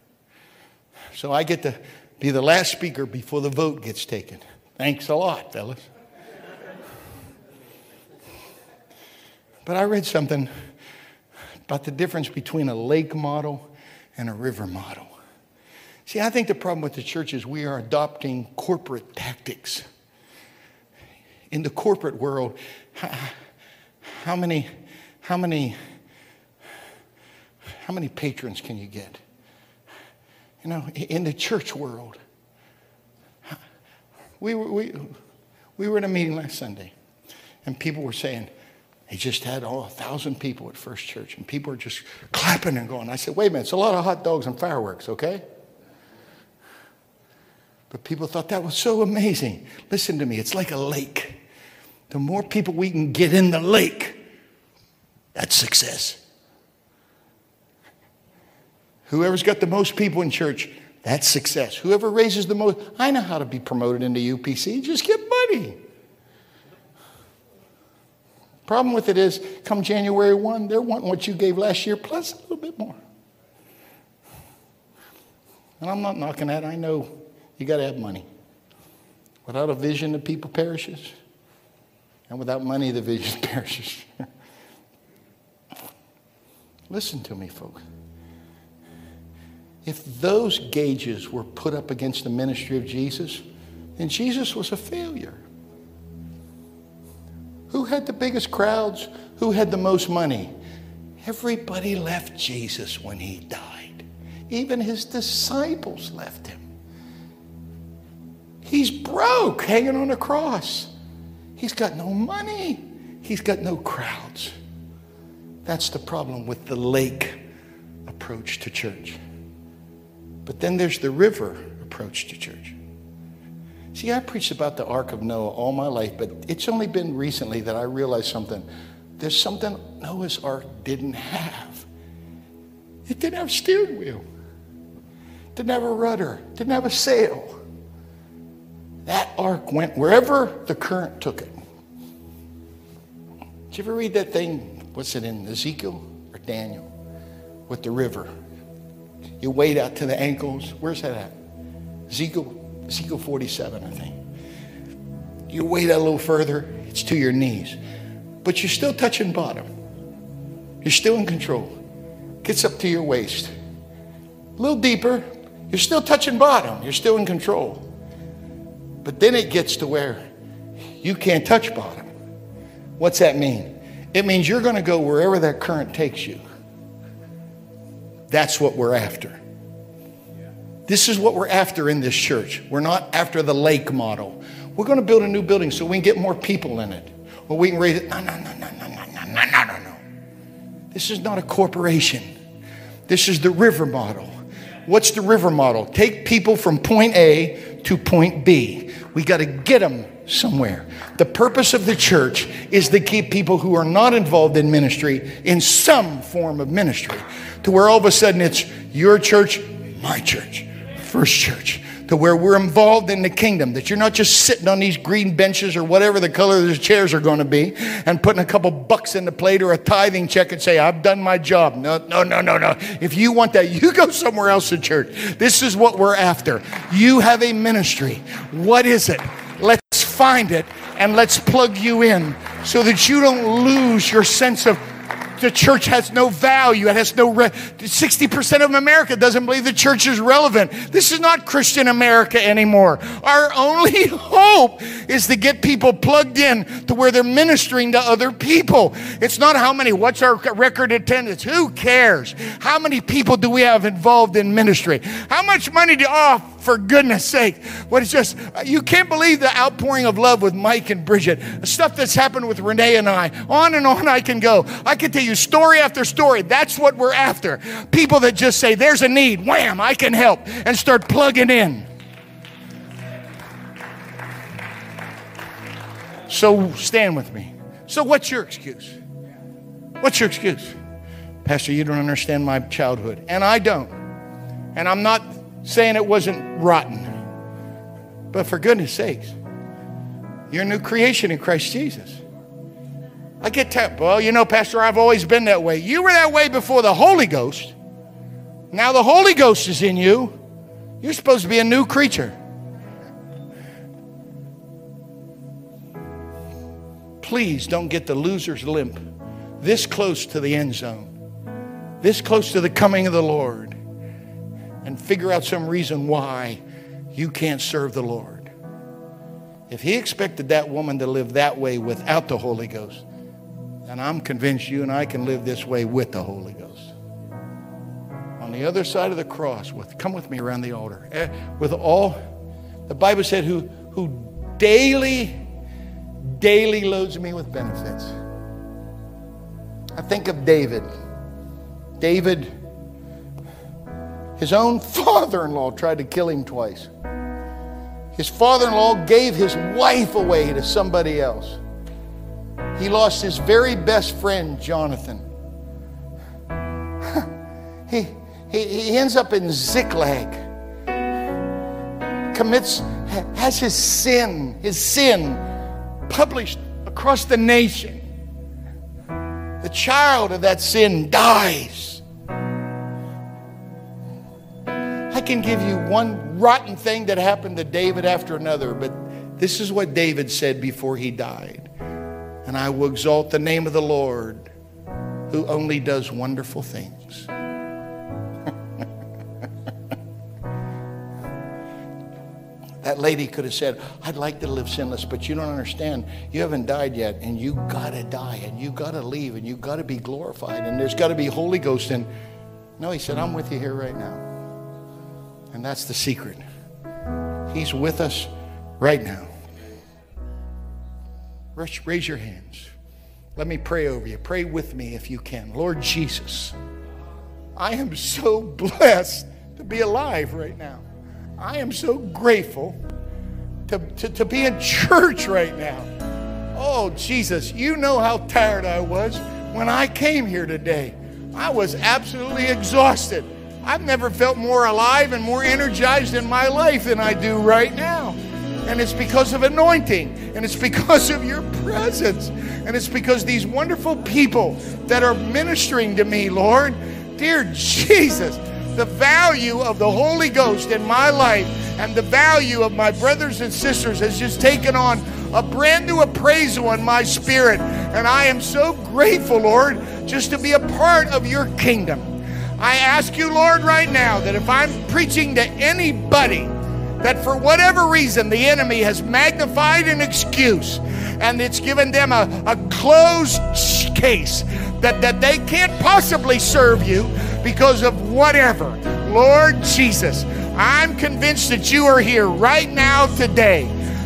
So I get to be the last speaker before the vote gets taken. Thanks a lot, fellas. But I read something about the difference between a lake model and a river model. See, I think the problem with the church is we are adopting corporate tactics. In the corporate world, how many patrons can you get? You know, in the church world, we were in a meeting last Sunday, and people were saying, they just had 1,000 people at First Church, and people were just clapping and going. I said, wait a minute, it's a lot of hot dogs and fireworks, okay? But people thought that was so amazing. Listen to me, it's like a lake. The more people we can get in the lake, that's success. Whoever's got the most people in church, that's success. Whoever raises the most, I know how to be promoted into UPC. Just get money. Problem with it is, come January 1, they're wanting what you gave last year plus a little bit more. And I'm not knocking that. I know you got to have money. Without a vision, the people perishes. And without money, the vision perishes. Listen to me, folks. If those gauges were put up against the ministry of Jesus, then Jesus was a failure. Who had the biggest crowds? Who had the most money? Everybody left Jesus when he died. Even his disciples left him. He's broke, hanging on a cross. He's got no money. He's got no crowds. That's the problem with the lake approach to church. But then there's the river approach to church. See, I preached about the Ark of Noah all my life, but it's only been recently that I realized something. There's something Noah's Ark didn't have. It didn't have a steering wheel. Didn't have a rudder. Didn't have a sail. That Ark went wherever the current took it. Did you ever read that thing, what's it in, Ezekiel or Daniel, with the river? You wade out to the ankles. Where's that at? Ezekiel 47, I think. You wade out a little further, it's to your knees. But you're still touching bottom. You're still in control. Gets up to your waist. A little deeper, you're still touching bottom. You're still in control. But then it gets to where you can't touch bottom. What's that mean? It means you're going to go wherever that current takes you. That's what we're after. This is what we're after in this church. We're not after the lake model. We're going to build a new building so we can get more people in it. Or we can raise it. No. This is not a corporation. This is the river model. What's the river model? Take people from point A to point B. We got to get them somewhere. The purpose of the church is to keep people who are not involved in ministry in some form of ministry. To where all of a sudden it's your church, my church. First Church, to where we're involved in the kingdom, that you're not just sitting on these green benches or whatever the color of the chairs are going to be and putting a couple bucks in the plate or a tithing check and say, I've done my job. No. If you want that, you go somewhere else to church. This is what we're after. You have a ministry. What is it? Let's find it and let's plug you in so that you don't lose your sense of the church has no value. It has no 60% of America doesn't believe the church is relevant. This is not Christian America anymore. Our only hope is to get people plugged in to where they're ministering to other people. It's not how many, what's our record attendance? Who cares? How many people do we have involved in ministry? How much money do for goodness sake. What is just, you can't believe the outpouring of love with Mike and Bridget. The stuff that's happened with Renee and I. On and on I can go. I can tell you story after story. That's what we're after. People that just say, there's a need. Wham, I can help. And start plugging in. So stand with me. So what's your excuse? What's your excuse? Pastor, you don't understand my childhood. And I don't. And I'm not saying it wasn't rotten. But for goodness sakes, you're a new creation in Christ Jesus. I get tapped. Well, you know, Pastor, I've always been that way. You were that way before the Holy Ghost. Now the Holy Ghost is in you. You're supposed to be a new creature. Please don't get the loser's limp this close to the end zone, this close to the coming of the Lord, and figure out some reason why you can't serve the Lord. If he expected that woman to live that way without the Holy Ghost, then I'm convinced you and I can live this way with the Holy Ghost. On the other side of the cross, come with me around the altar. With all, the Bible said, who daily loads me with benefits. I think of David. David, his own father-in-law tried to kill him twice. His father-in-law gave his wife away to somebody else. He lost his very best friend, Jonathan. He ends up in Ziklag. Has his sin published across the nation. The child of that sin dies. I can give you one rotten thing that happened to David after another, but this is what David said before he died. And I will exalt the name of the Lord, who only does wonderful things. That lady could have said, I'd like to live sinless, but you don't understand. You haven't died yet, and you got to die, and you got to leave, and you got to be glorified, and there's got to be Holy Ghost. And no, he said, I'm with you here right now. And that's the secret. He's with us right now. Raise your hands. Let me pray over you. Pray with me if you can. Lord Jesus, I am so blessed to be alive right now. I am so grateful to be in church right now. Oh, Jesus, you know how tired I was when I came here today. I was absolutely exhausted. I've never felt more alive and more energized in my life than I do right now. And it's because of anointing. And it's because of your presence. And it's because these wonderful people that are ministering to me, Lord. Dear Jesus, the value of the Holy Ghost in my life and the value of my brothers and sisters has just taken on a brand new appraisal in my spirit. And I am so grateful, Lord, just to be a part of your kingdom. I ask you, Lord, right now that if I'm preaching to anybody that for whatever reason the enemy has magnified an excuse and it's given them a closed case that they can't possibly serve you because of whatever, Lord Jesus, I'm convinced that you are here right now today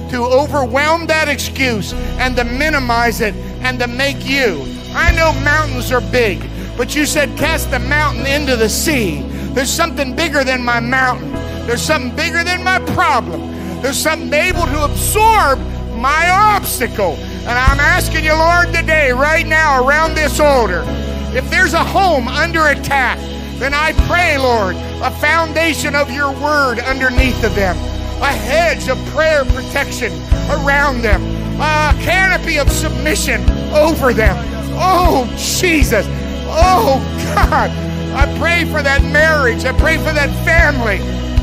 to overwhelm that excuse and to minimize it and to make you. I know mountains are big, but you said cast the mountain into the sea. There's something bigger than my mountain. There's something bigger than my problem. There's something able to absorb my obstacle. And I'm asking you, Lord, today, right now, around this altar, if there's a home under attack, then I pray, Lord, a foundation of your word underneath of them, a hedge of prayer protection around them, a canopy of submission over them. Oh, Jesus. Oh, God. I pray for that marriage. I pray for that family.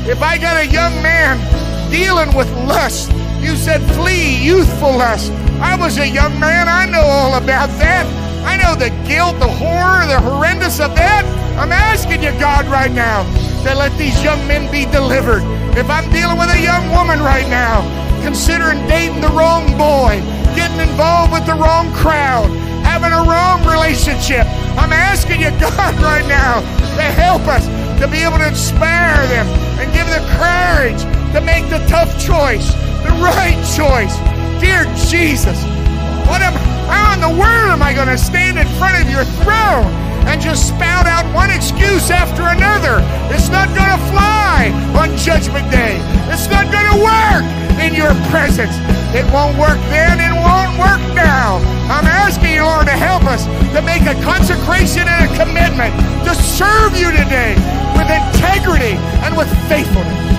If I got a young man dealing with lust, you said flee youthful lust. I was a young man. I know all about that. I know the guilt, the horror, the horrendous of that. I'm asking you, God, right now, to let these young men be delivered. If I'm dealing with a young woman right now, considering dating the wrong boy, getting involved with the wrong crowd, having a wrong relationship, I'm asking you, God, right now, to help us to be able to inspire them and give them courage to make the tough choice, the right choice. Dear Jesus, how in the world am I going to stand in front of your throne and just spout out one excuse after another? It's not going to fly on Judgment Day. It's not going to work in your presence. It won't work then. It won't work now. I'm asking you, Lord, to help us to make a consecration and a commitment commitment to serve you today with integrity and with faithfulness.